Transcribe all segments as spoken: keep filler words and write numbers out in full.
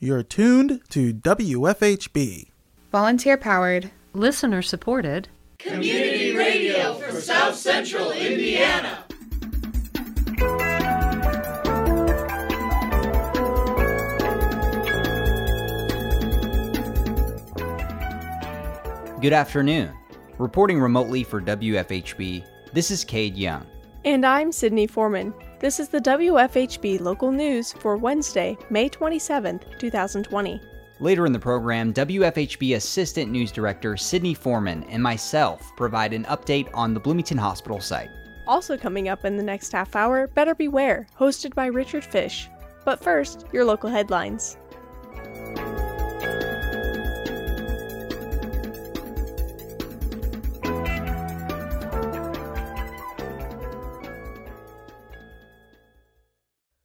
You're tuned to W F H B. Volunteer-powered, listener-supported, community radio for South Central Indiana. Good afternoon. Reporting remotely for W F H B, this is Kade Young. And I'm Sydney Foreman. This is the W F H B local news for Wednesday, May twenty-seventh, twenty twenty. Later in the program, W F H B Assistant News Director Sydney Foreman and myself provide an update on the Bloomington Hospital site. Also coming up in the next half hour, Better Beware, hosted by Richard Fish. But first, your local headlines.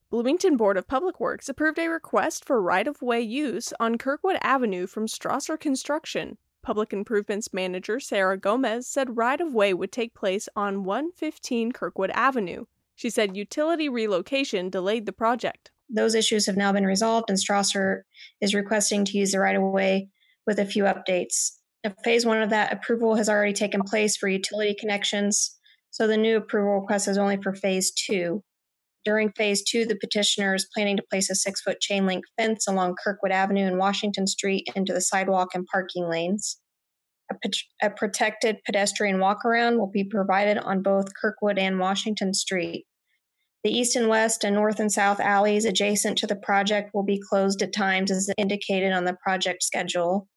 Bloomington Board of Public Works approved a request for right-of-way use on Kirkwood Avenue from Strasser Construction. Public Improvements Manager Sarah Gomez said right-of-way would take place on one fifteen Kirkwood Avenue. She said utility relocation delayed the project. Those issues have now been resolved, and Strasser is requesting to use the right-of-way with a few updates. Phase one of that approval has already taken place for utility connections, so the new approval request is only for phase two. During phase two, the petitioner is planning to place a six-foot chain link fence along Kirkwood Avenue and Washington Street into the sidewalk and parking lanes. A, pe- a protected pedestrian walkaround will be provided on both Kirkwood and Washington Street. The east and west and north and south alleys adjacent to the project will be closed at times as indicated on the project schedule.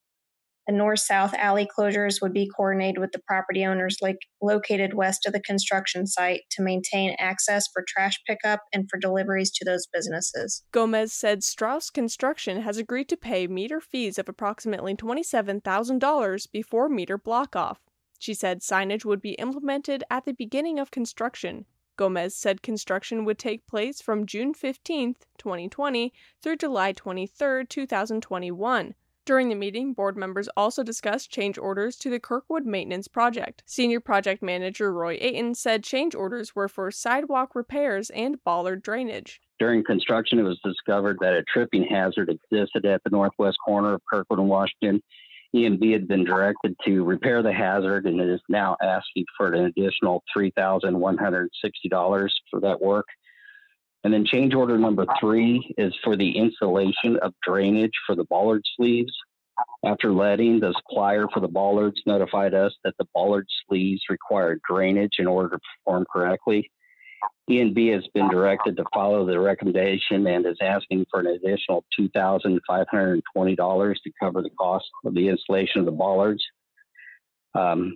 The north-south alley closures would be coordinated with the property owners like located west of the construction site to maintain access for trash pickup and for deliveries to those businesses. Gomez said Strauss Construction has agreed to pay meter fees of approximately twenty-seven thousand dollars before meter block-off. She said signage would be implemented at the beginning of construction. Gomez said construction would take place from June fifteenth, twenty twenty through July twenty-third, twenty twenty-one. During the meeting, board members also discussed change orders to the Kirkwood Maintenance Project. Senior Project Manager Roy Aten said change orders were for sidewalk repairs and bollard drainage. During construction, it was discovered that a tripping hazard existed at the northwest corner of Kirkwood and Washington. E and B had been directed to repair the hazard, and it is now asking for an additional three thousand one hundred sixty dollars for that work. And then change order number three is for the installation of drainage for the bollard sleeves. After letting, the supplier for the bollards notified us that the bollard sleeves require drainage in order to perform correctly. E and B has been directed to follow the recommendation and is asking for an additional two thousand five hundred twenty dollars to cover the cost of the installation of the bollards. Um,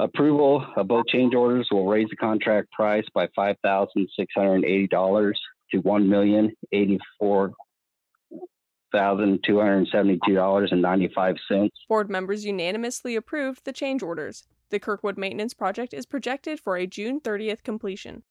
Approval of both change orders will raise the contract price by five thousand six hundred eighty dollars to one million eighty-four thousand two hundred seventy-two dollars and ninety-five cents. Board members unanimously approved the change orders. The Kirkwood Maintenance Project is projected for a June thirtieth completion.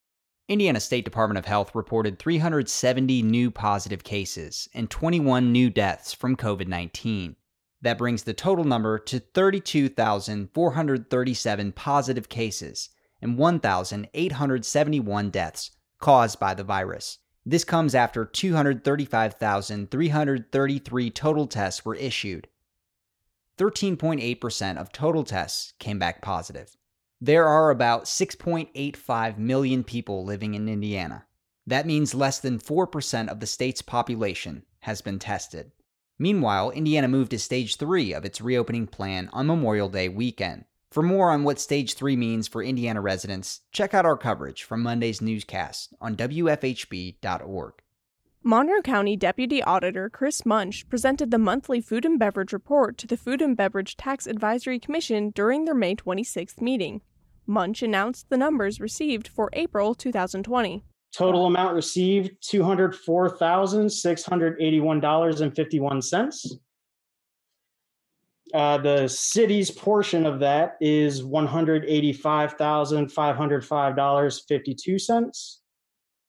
Indiana State Department of Health reported three hundred seventy new positive cases and twenty-one new deaths from covid nineteen. That brings the total number to thirty-two thousand four hundred thirty-seven positive cases and one thousand eight hundred seventy-one deaths caused by the virus. This comes after two hundred thirty-five thousand three hundred thirty-three total tests were issued. thirteen point eight percent of total tests came back positive. There are about six point eight five million people living in Indiana. That means less than four percent of the state's population has been tested. Meanwhile, Indiana moved to Stage three of its reopening plan on Memorial Day weekend. For more on what Stage three means for Indiana residents, check out our coverage from Monday's newscast on W F H B dot org. Monroe County Deputy Auditor Chris Munch presented the monthly food and beverage report to the Food and Beverage Tax Advisory Commission during their May twenty-sixth meeting. Munch announced the numbers received for April twenty twenty. Total amount received, two hundred four thousand six hundred eighty-one dollars and fifty-one cents. Uh, the city's portion of that is one hundred eighty-five thousand five hundred five dollars and fifty-two cents.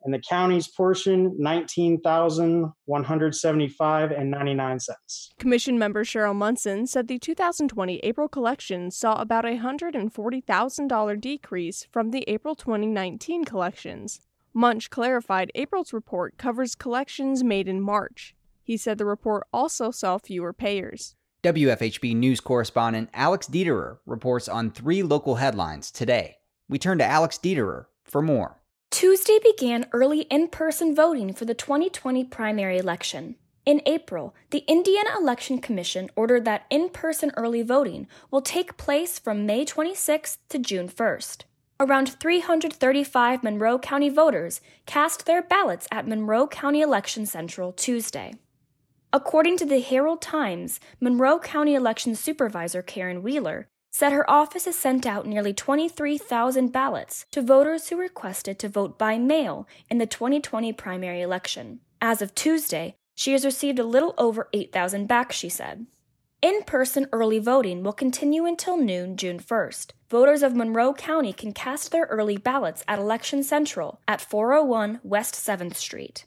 And the county's portion, nineteen thousand one hundred seventy-five dollars and ninety-nine cents. Commission member Cheryl Munson said the two thousand twenty April collection saw about a one hundred forty thousand dollars decrease from the April twenty nineteen collections. Munch clarified April's report covers collections made in March. He said the report also saw fewer payers. W F H B News correspondent Alex Dieterer reports on three local headlines today. We turn to Alex Dieterer for more. Tuesday began early in-person voting for the twenty twenty primary election. In April, the Indiana Election Commission ordered that in-person early voting will take place from May twenty-sixth to June first. Around three hundred thirty-five Monroe County voters cast their ballots at Monroe County Election Central Tuesday. According to the Herald Times, Monroe County Election Supervisor Karen Wheeler said her office has sent out nearly twenty-three thousand ballots to voters who requested to vote by mail in the twenty twenty primary election. As of Tuesday, she has received a little over eight thousand back, she said. In-person early voting will continue until noon June first. Voters of Monroe County can cast their early ballots at Election Central at four oh one West seventh Street.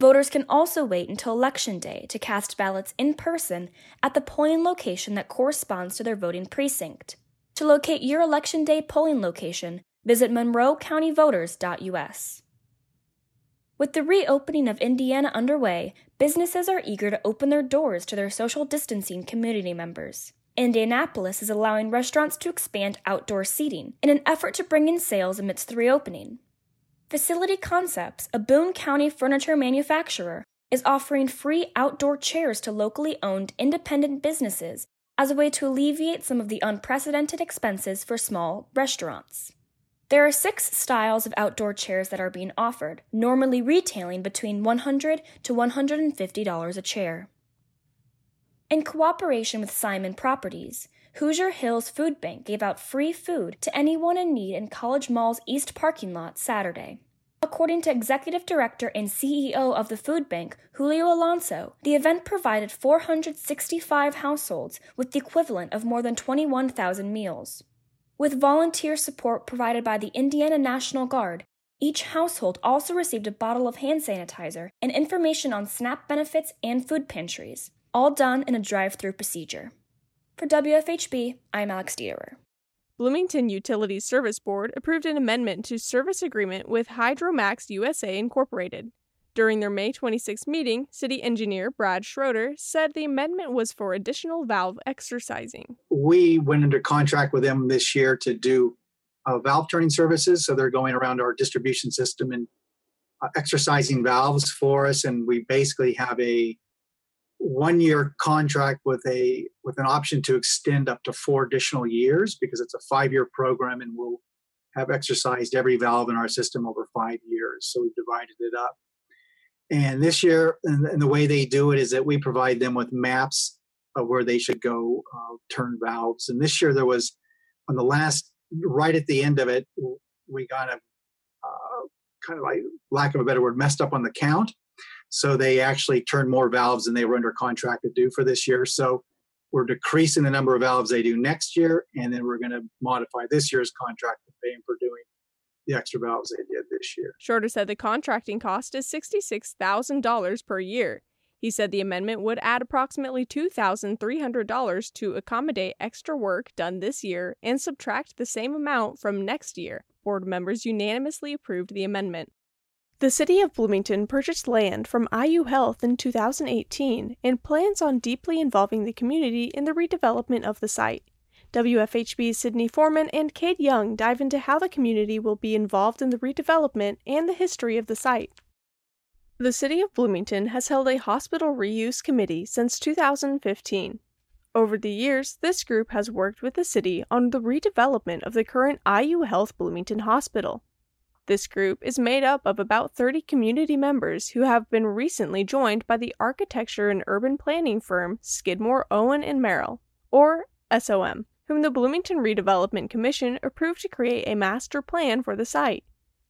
Voters can also wait until Election Day to cast ballots in person at the polling location that corresponds to their voting precinct. To locate your Election Day polling location, visit Monroe County Voters dot U S. With the reopening of Indiana underway, businesses are eager to open their doors to their social distancing community members. Indianapolis is allowing restaurants to expand outdoor seating in an effort to bring in sales amidst the reopening. Facility Concepts, a Boone County furniture manufacturer, is offering free outdoor chairs to locally owned independent businesses as a way to alleviate some of the unprecedented expenses for small restaurants. There are six styles of outdoor chairs that are being offered, normally retailing between one hundred dollars to one hundred fifty dollars a chair. In cooperation with Simon Properties, Hoosier Hills Food Bank gave out free food to anyone in need in College Mall's East parking lot Saturday. According to Executive Director and C E O of the food bank, Julio Alonso, the event provided four hundred sixty-five households with the equivalent of more than twenty-one thousand meals. With volunteer support provided by the Indiana National Guard, each household also received a bottle of hand sanitizer and information on SNAP benefits and food pantries, all done in a drive-through procedure. For W F H B, I'm Alex Dieterer. Bloomington Utilities Service Board approved an amendment to service agreement with HydroMax U S A Incorporated. During their May twenty-sixth meeting, City Engineer Brad Schroeder said the amendment was for additional valve exercising. We went into contract with them this year to do uh, valve turning services, so they're going around our distribution system and uh, exercising valves for us, and we basically have a one-year contract with a with an option to extend up to four additional years because it's a five-year program and we'll have exercised every valve in our system over five years. So we've divided it up. And this year, and the way they do it is that we provide them with maps of where they should go uh, turn valves. And this year there was, on the last, right at the end of it, we got a uh, kind of like, lack of a better word, messed up on the count. So they actually turned more valves than they were under contract to do for this year. So we're decreasing the number of valves they do next year, and then we're going to modify this year's contract to pay them for doing the extra valves they did this year. Schroeder said the contracting cost is sixty-six thousand dollars per year. He said the amendment would add approximately two thousand three hundred dollars to accommodate extra work done this year and subtract the same amount from next year. Board members unanimously approved the amendment. The City of Bloomington purchased land from I U Health in two thousand eighteen and plans on deeply involving the community in the redevelopment of the site. W F H B's Sydney Foreman and Kade Young dive into how the community will be involved in the redevelopment and the history of the site. The City of Bloomington has held a hospital reuse committee since two thousand fifteen. Over the years, this group has worked with the city on the redevelopment of the current I U Health Bloomington Hospital. This group is made up of about thirty community members who have been recently joined by the architecture and urban planning firm Skidmore, Owings and Merrill, or S O M, whom the Bloomington Redevelopment Commission approved to create a master plan for the site.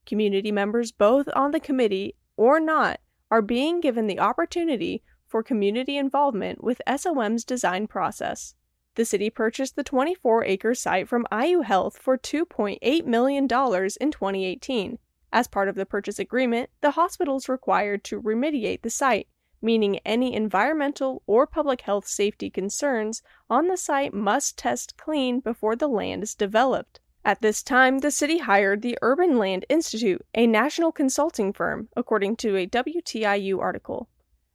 Community members, both on the committee or not, are being given the opportunity for community involvement with S O M's design process. The city purchased the twenty-four acre site from I U Health for two point eight million dollars in twenty eighteen. As part of the purchase agreement, the hospital is required to remediate the site, meaning any environmental or public health safety concerns on the site must test clean before the land is developed. At this time, the city hired the Urban Land Institute, a national consulting firm, according to a W T I U article.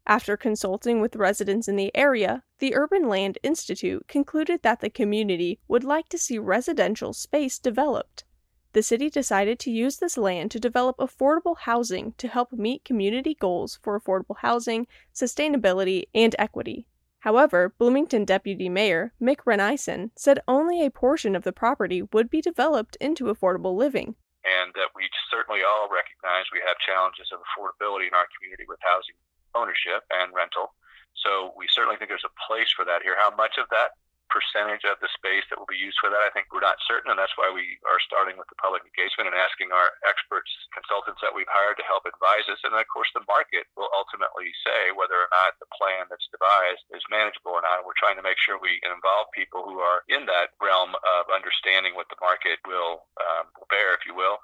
After consulting with residents in the area, the Urban Land Institute concluded that the community would like to see residential space developed. The city decided to use this land to develop affordable housing to help meet community goals for affordable housing, sustainability, and equity. However, Bloomington Deputy Mayor Mick Renison said only a portion of the property would be developed into affordable living. And that we certainly all recognize we have challenges of affordability in our community with housing ownership and rental. So we certainly think there's a place for that here. How much of that percentage of the space that will be used for that, I think we're not certain, and that's why we are starting with the public engagement and asking our experts, consultants that we've hired to help advise us. And then, of course, the market will ultimately say whether or not the plan that's devised is manageable or not. We're trying to make sure we involve people who are in that realm of understanding what the market will, um, will bear, if you will.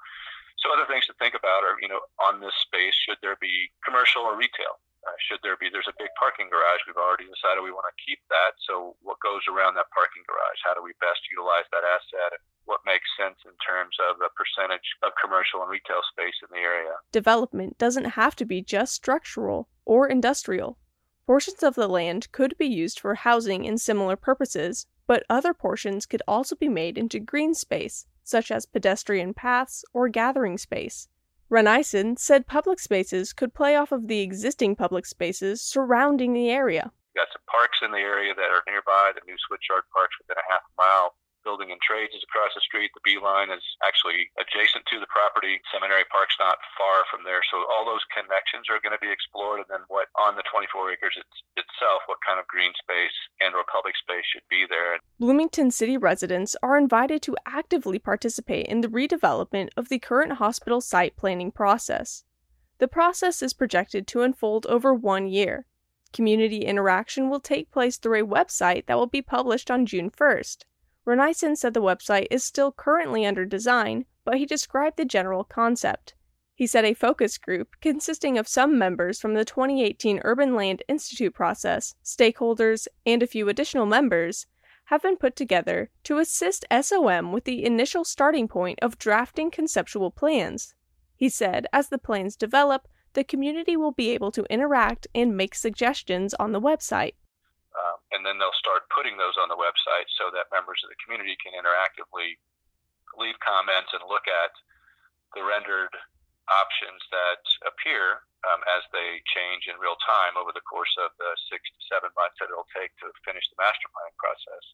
So other things to think about are, you know, on this space, should there be commercial or retail? Uh, should there be, there's a big parking garage. We've already decided we want to keep that. So what goes around that parking garage? How do we best utilize that asset? And what makes sense in terms of the percentage of commercial and retail space in the area? Development doesn't have to be just structural or industrial. Portions of the land could be used for housing and similar purposes, but other portions could also be made into green space, such as pedestrian paths or gathering space. Renison said public spaces could play off of the existing public spaces surrounding the area. We've got some parks in the area that are nearby, the new Switchyard Park within a half mile. Building and Trades is across the street. The B-Line is actually adjacent to the property. Seminary Park's not far from there. So all those connections are going to be explored. And then what on the twenty-four acres it's, itself, what kind of green space and or public space should be there. Bloomington City residents are invited to actively participate in the redevelopment of the current hospital site planning process. The process is projected to unfold over one year. Community interaction will take place through a website that will be published on June first. Renison said the website is still currently under design, but he described the general concept. He said a focus group, consisting of some members from the twenty eighteen Urban Land Institute process, stakeholders, and a few additional members, have been put together to assist S O M with the initial starting point of drafting conceptual plans. He said as the plans develop, the community will be able to interact and make suggestions on the website. Um, and then they'll start putting those on the website so that members of the community can interactively leave comments and look at the rendered options that appear um, as they change in real time over the course of the six to seven months that it'll take to finish the master planning process.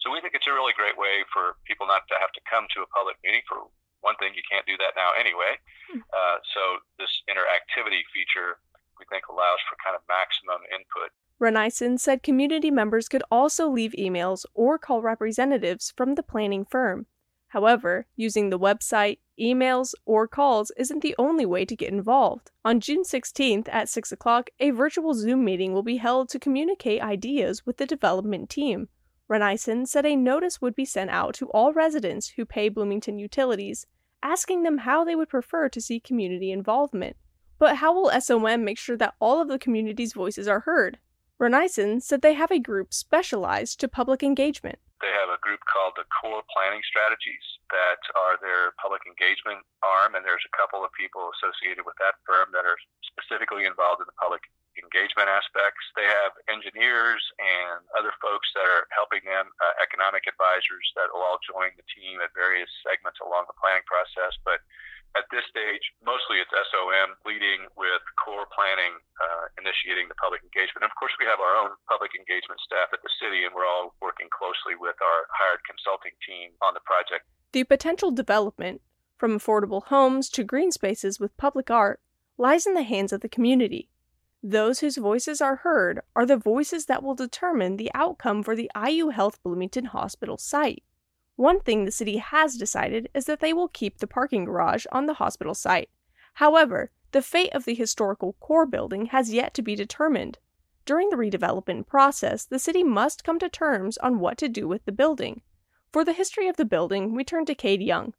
So we think it's a really great way for people not to have to come to a public meeting. For one thing, you can't do that now anyway. Uh, so this interactivity feature, we think, allows for kind of maximum input. Renison said community members could also leave emails or call representatives from the planning firm. However, using the website, emails, or calls isn't the only way to get involved. On June sixteenth at six o'clock, a virtual Zoom meeting will be held to communicate ideas with the development team. Renison said a notice would be sent out to all residents who pay Bloomington utilities, asking them how they would prefer to see community involvement. But how will S O M make sure that all of the community's voices are heard? Renison said they have a group specialized to public engagement. They have a group called the Core Planning Strategies that are their public engagement arm, and there's a couple of people associated with that firm that are specifically involved in the public engagement aspects. They have engineers and other folks that are helping them, uh, economic advisors that will all join the team at various segments along the planning process. But at this stage, mostly it's S O M leading with Core Planning Uh, initiating the public engagement. Of course, we have our own public engagement staff at the city, and we're all working closely with our hired consulting team on the project. The potential development, from affordable homes to green spaces with public art, lies in the hands of the community. Those whose voices are heard are the voices that will determine the outcome for the I U Health Bloomington Hospital site. One thing the city has decided is that they will keep the parking garage on the hospital site. However, the fate of the historical core building has yet to be determined. During the redevelopment process, the city must come to terms on what to do with the building. For the history of the building, we turn to Kade Young.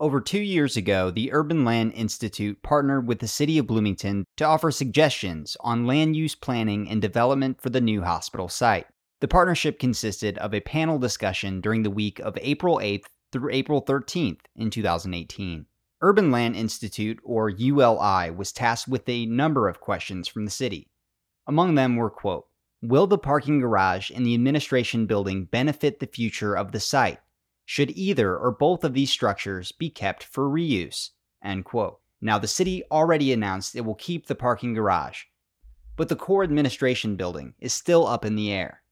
Over two years ago, the Urban Land Institute partnered with the City of Bloomington to offer suggestions on land use planning and development for the new hospital site. The partnership consisted of a panel discussion during the week of April eighth through April thirteenth in two thousand eighteen. Urban Land Institute, or U L I, was tasked with a number of questions from the city. Among them were, quote, will the parking garage and the administration building benefit the future of the site? Should either or both of these structures be kept for reuse? End quote. Now, the city already announced it will keep the parking garage, but the Core administration building is still up in the air.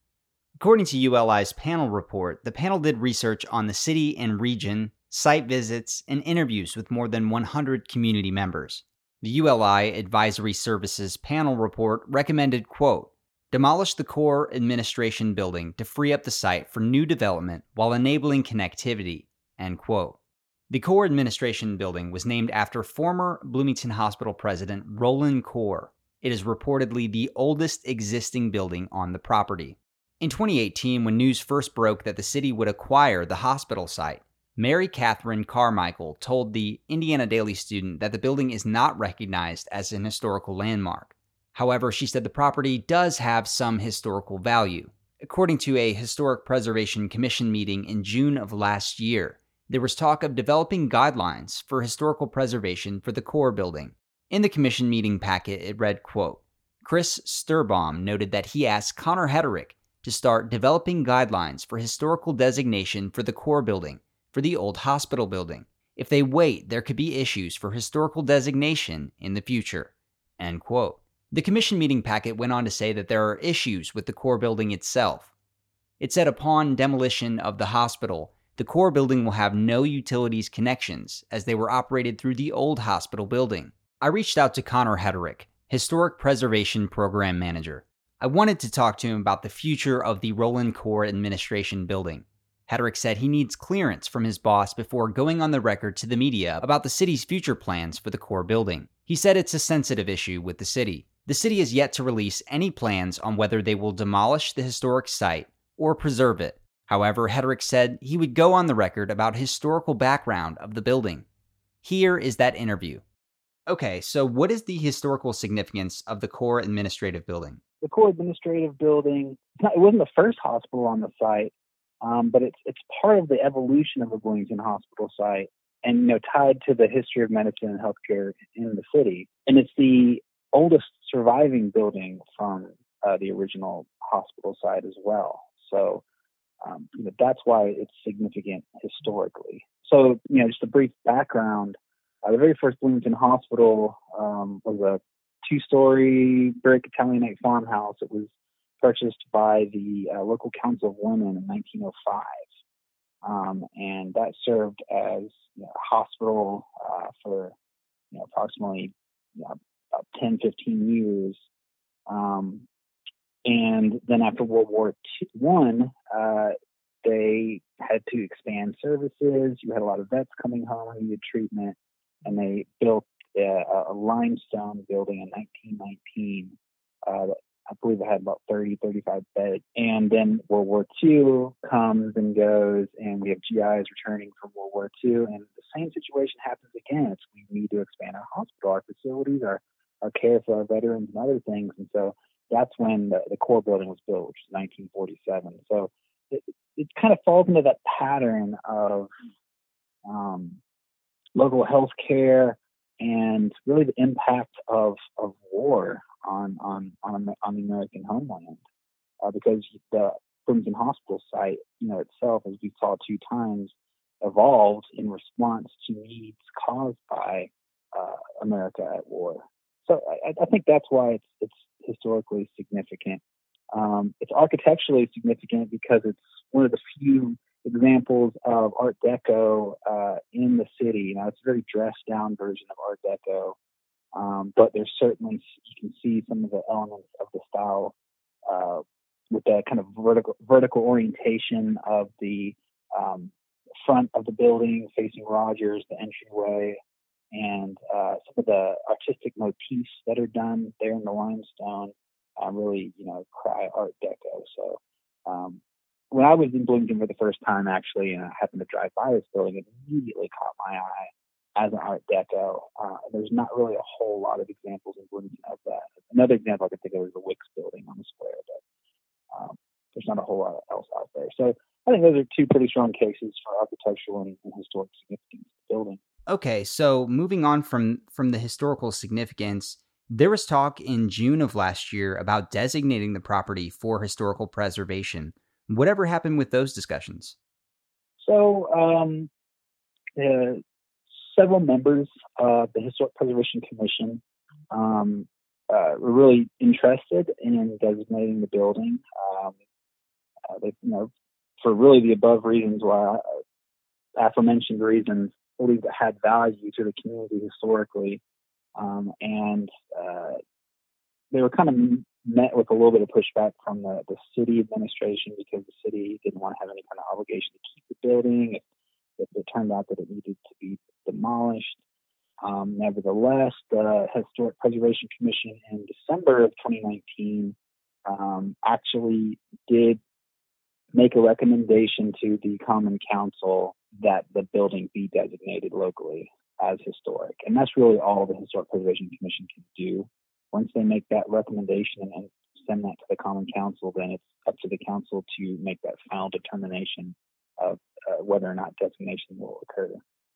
According to U L I's panel report, the panel did research on the city and region, site visits, and interviews with more than one hundred community members. The U L I Advisory Services panel report recommended, quote, demolish the Core administration building to free up the site for new development while enabling connectivity, end quote. The Core administration building was named after former Bloomington Hospital president Roland Kohr. It is reportedly the oldest existing building on the property. In twenty eighteen, when news first broke that the city would acquire the hospital site, Mary Catherine Carmichael told the Indiana Daily Student that the building is not recognized as an historical landmark. However, she said the property does have some historical value. According to a Historic Preservation Commission meeting in June of last year, there was talk of developing guidelines for historical preservation for the Core building. In the commission meeting packet, it read, quote, Chris Sturbaum noted that he asked Connor Hederick to start developing guidelines for historical designation for the Core building, for the old hospital building. If they wait, there could be issues for historical designation in the future, end quote. The commission meeting packet went on to say that there are issues with the Core building itself. It said upon demolition of the hospital, the Core building will have no utilities connections as they were operated through the old hospital building. I reached out to Connor Hederick, Historic Preservation Program Manager. I wanted to talk to him about the future of the Roland Kohr administration building. Hederick said he needs clearance from his boss before going on the record to the media about the city's future plans for the Core building. He said it's a sensitive issue with the city. The city has yet to release any plans on whether they will demolish the historic site or preserve it. However, Hederick said he would go on the record about historical background of the building. Here is that interview. Okay, so what is the historical significance of the Core administrative building? The Core administrative building, it wasn't the first hospital on the site. Um, but it's it's part of the evolution of the Bloomington Hospital site and, you know, tied to the history of medicine and healthcare in the city. And it's the oldest surviving building from uh, the original hospital site as well. So um, you know, that's why it's significant historically. So, you know, just a brief background. Uh, the very first Bloomington Hospital um, was a two-story brick Italianate farmhouse. It was purchased by the uh, local council of women in nineteen oh five, um, and that served as, you know, a hospital uh, for, you know, approximately, you know, about ten, fifteen years. Um, and then after World War One, uh, they had to expand services. You had a lot of vets coming home who needed treatment, and they built a, a limestone building in nineteen nineteen. Uh, I believe it had about thirty, thirty-five beds. And then World War Two comes and goes, and we have G Is returning from World War Two. And the same situation happens again. It's, we need to expand our hospital, our facilities, our, our care for our veterans and other things. And so that's when the, the Core building was built, which is nineteen forty-seven. So it, it kind of falls into that pattern of um, local health care and really the impact of, of war on on on, on the American homeland, uh, because the Bloomington Hospital site, you know, itself, as we saw two times, evolved in response to needs caused by uh, America at war. So I, I think that's why it's it's historically significant. Um, it's architecturally significant because it's one of the few examples of Art Deco uh, in the city. Now, it's a very dressed down version of Art Deco. Um, but there's certainly, you can see some of the elements of the style uh, with that kind of vertical vertical orientation of the um, front of the building facing Rogers, the entryway, and uh, some of the artistic motifs that are done there in the limestone uh, really, you know, cry Art Deco. So um, when I was in Bloomington for the first time, actually, and I happened to drive by this building, it immediately caught my eye as an Art Deco. Uh, there's not really a whole lot of examples in Bloomington of that. Another example I could think of is the Wix building on the square, but um, there's not a whole lot else out there. So I think those are two pretty strong cases for architectural and, and historic significance of the building. Okay, so moving on from, from the historical significance, there was talk in June of last year about designating the property for historical preservation. Whatever happened with those discussions? So um, uh, several members of the Historic Preservation Commission um, uh, were really interested in designating the building. Um, uh, they, you know, for really the above reasons why, uh, aforementioned reasons, believe it had value to the community historically, um, and uh, they were kind of met with a little bit of pushback from the, the city administration because the city didn't want to have any kind of obligation to keep the building if, if it turned out that it needed to be demolished. Um, nevertheless, the Historic Preservation Commission in December of twenty nineteen um, actually did make a recommendation to the Common Council that the building be designated locally as historic. And that's really all the Historic Preservation Commission can do. Once they make that recommendation and send that to the Common Council, then it's up to the council to make that final determination of uh, whether or not designation will occur.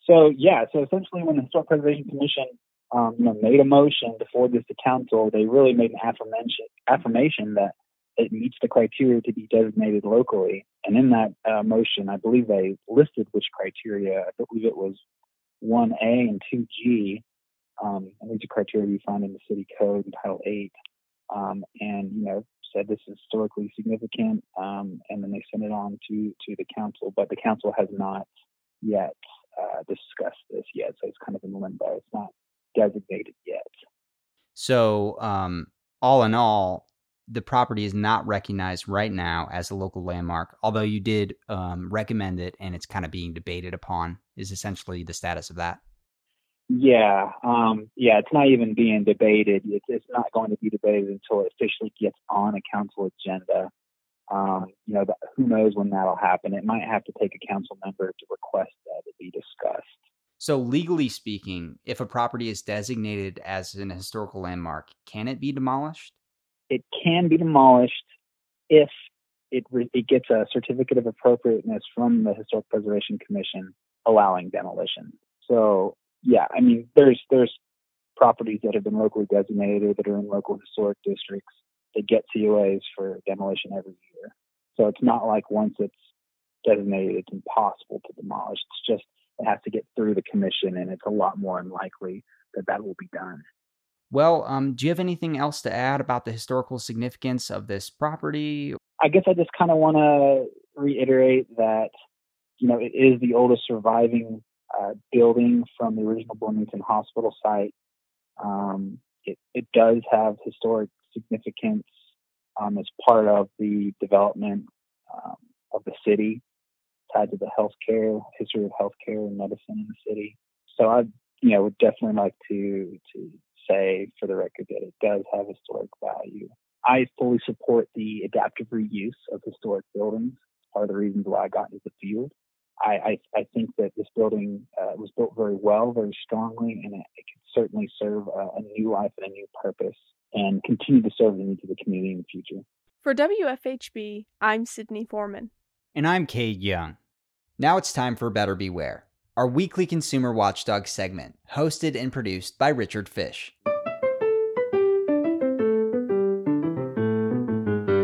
So, yeah, so essentially when the Historic Preservation Commission um, you know, made a motion to forward this to council, they really made an affirmation, affirmation that it meets the criteria to be designated locally. And in that uh, motion, I believe they listed which criteria. I believe it was one A and two G. Um, and these are criteria you find in the city code in Title eight. Um, and, you know, said this is historically significant. Um, and then they sent it on to, to the council. But the council has not yet uh, discussed this yet. So it's kind of in limbo. It's not designated yet. So um, all in all, the property is not recognized right now as a local landmark, although you did um, recommend it and it's kind of being debated upon is essentially the status of that. Yeah. Um, yeah. It's not even being debated. It's, it's not going to be debated until it officially gets on a council agenda. Um, you know, the, who knows when that'll happen. It might have to take a council member to request that it be discussed. So legally speaking, if a property is designated as an historical landmark, can it be demolished? It can be demolished if it re- it gets a certificate of appropriateness from the Historic Preservation Commission allowing demolition. So, yeah, I mean, there's there's properties that have been locally designated that are in local historic districts that get C O As for demolition every year. So it's not like once it's designated, it's impossible to demolish. It's just it has to get through the commission, and it's a lot more unlikely that that will be done. Well, um, do you have anything else to add about the historical significance of this property? I guess I just kind of want to reiterate that, you know, it is the oldest surviving uh, building from the original Bloomington Hospital site. Um, it, it does have historic significance um, as part of the development um, of the city, tied to the healthcare, history of healthcare and medicine in the city. So I, you know, would definitely like to to. say for the record that it does have historic value. I fully support the adaptive reuse of historic buildings. Part of the reasons why I got into the field. I, I, I think that this building uh, was built very well, very strongly, and it, it could certainly serve a, a new life and a new purpose and continue to serve the needs of the community in the future. For W F H B, I'm Sydney Foreman. And I'm Kade Young. Now it's time for Better Beware, our weekly consumer watchdog segment, hosted and produced by Richard Fish.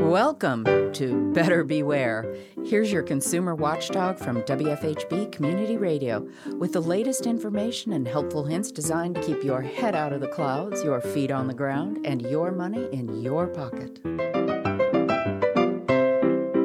Welcome to Better Beware. Here's your consumer watchdog from W F H B Community Radio with the latest information and helpful hints designed to keep your head out of the clouds, your feet on the ground, and your money in your pocket.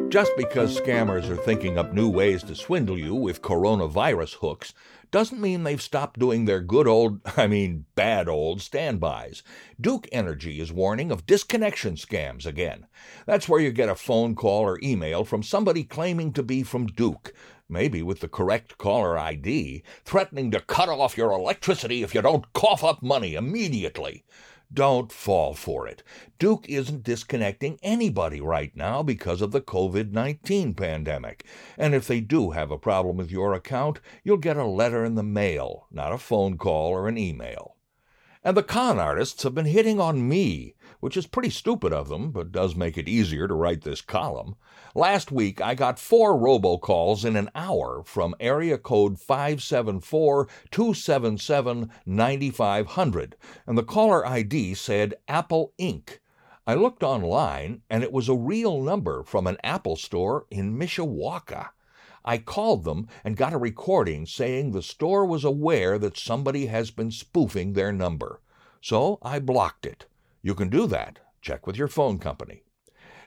Just because scammers are thinking up new ways to swindle you with coronavirus hooks doesn't mean they've stopped doing their good old, I mean bad old, standbys. Duke Energy is warning of disconnection scams again. That's where you get a phone call or email from somebody claiming to be from Duke, maybe with the correct caller I D, threatening to cut off your electricity if you don't cough up money immediately. Don't fall for it. Duke isn't disconnecting anybody right now because of the covid nineteen pandemic. And if they do have a problem with your account, you'll get a letter in the mail, not a phone call or an email. And the con artists have been hitting on me, which is pretty stupid of them, but does make it easier to write this column. Last week, I got four robocalls in an hour from area code five seven four, two seven seven, nine five zero zero, and the caller I D said Apple Incorporated. I looked online, and it was a real number from an Apple store in Mishawaka. I called them and got a recording saying the store was aware that somebody has been spoofing their number. So I blocked it. You can do that. Check with your phone company.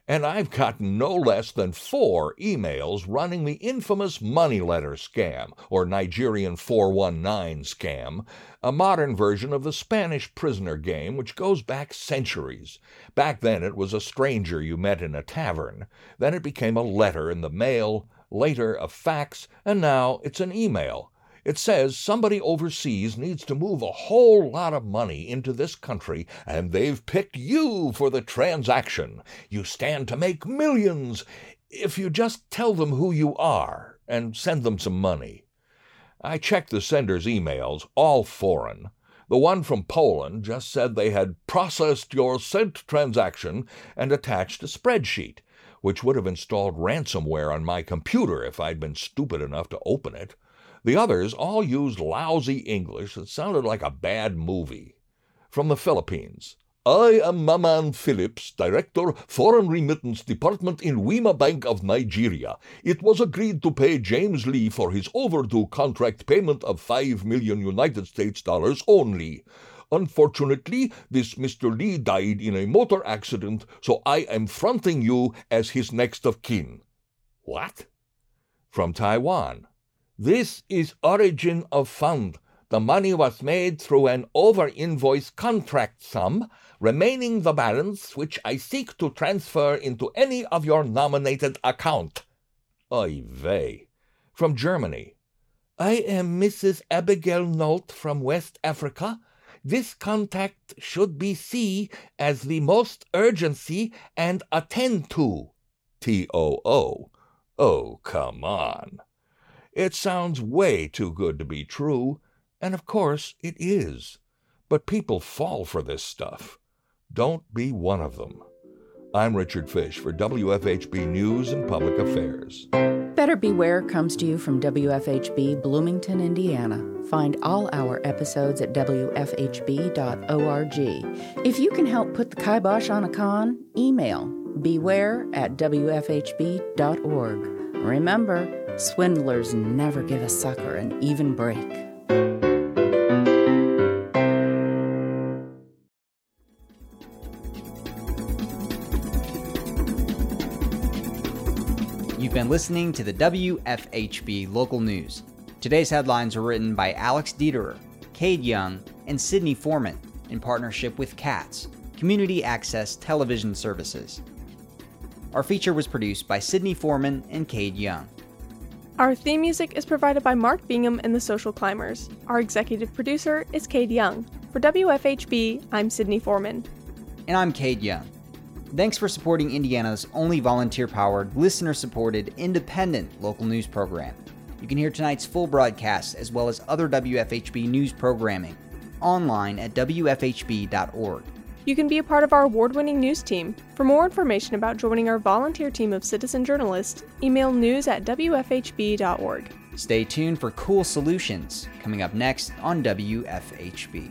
And I've gotten no less than four emails running the infamous money letter scam, or Nigerian four one nine scam, a modern version of the Spanish prisoner game which goes back centuries. Back then it was a stranger you met in a tavern. Then it became a letter in the mail, later a fax, and now it's an email. It says somebody overseas needs to move a whole lot of money into this country, and they've picked you for the transaction. You stand to make millions if you just tell them who you are and send them some money. I checked the sender's emails, all foreign. The one from Poland just said they had processed your sent transaction and attached a spreadsheet, which would have installed ransomware on my computer if I'd been stupid enough to open it. The others all used lousy English that sounded like a bad movie. From the Philippines, I am Maman Phillips, Director, Foreign Remittance Department in Wema Bank of Nigeria. It was agreed to pay James Lee for his overdue contract payment of five million United States dollars only. Unfortunately, this Mister Lee died in a motor accident, so I am fronting you as his next of kin. What? From Taiwan. This is origin of fund. The money was made through an over-invoice contract sum, remaining the balance which I seek to transfer into any of your nominated account. Oy vey. From Germany. I am Missus Abigail Nolte from West Africa. This contact should be seen as the most urgency and attend to. T O O. Oh, come on. It sounds way too good to be true, and of course it is. But people fall for this stuff. Don't be one of them. I'm Richard Fish for W F H B News and Public Affairs. Better Beware comes to you from W F H B, Bloomington, Indiana. Find all our episodes at W F H B dot org. If you can help put the kibosh on a con, email beware at W F H B dot org. Remember, swindlers never give a sucker an even break. You've been listening to the W F H B Local News. Today's headlines are written by Alex Dieterer, Kade Young, and Sydney Foreman in partnership with CATS, Community Access Television Services. Our feature was produced by Sydney Foreman and Kade Young. Our theme music is provided by Mark Bingham and the Social Climbers. Our executive producer is Kade Young. For W F H B, I'm Sydney Foreman. And I'm Kade Young. Thanks for supporting Indiana's only volunteer-powered, listener-supported, independent local news program. You can hear tonight's full broadcast as well as other W F H B news programming online at W F H B dot org. You can be a part of our award-winning news team. For more information about joining our volunteer team of citizen journalists, email news at W F H B dot org. Stay tuned for cool solutions coming up next on W F H B.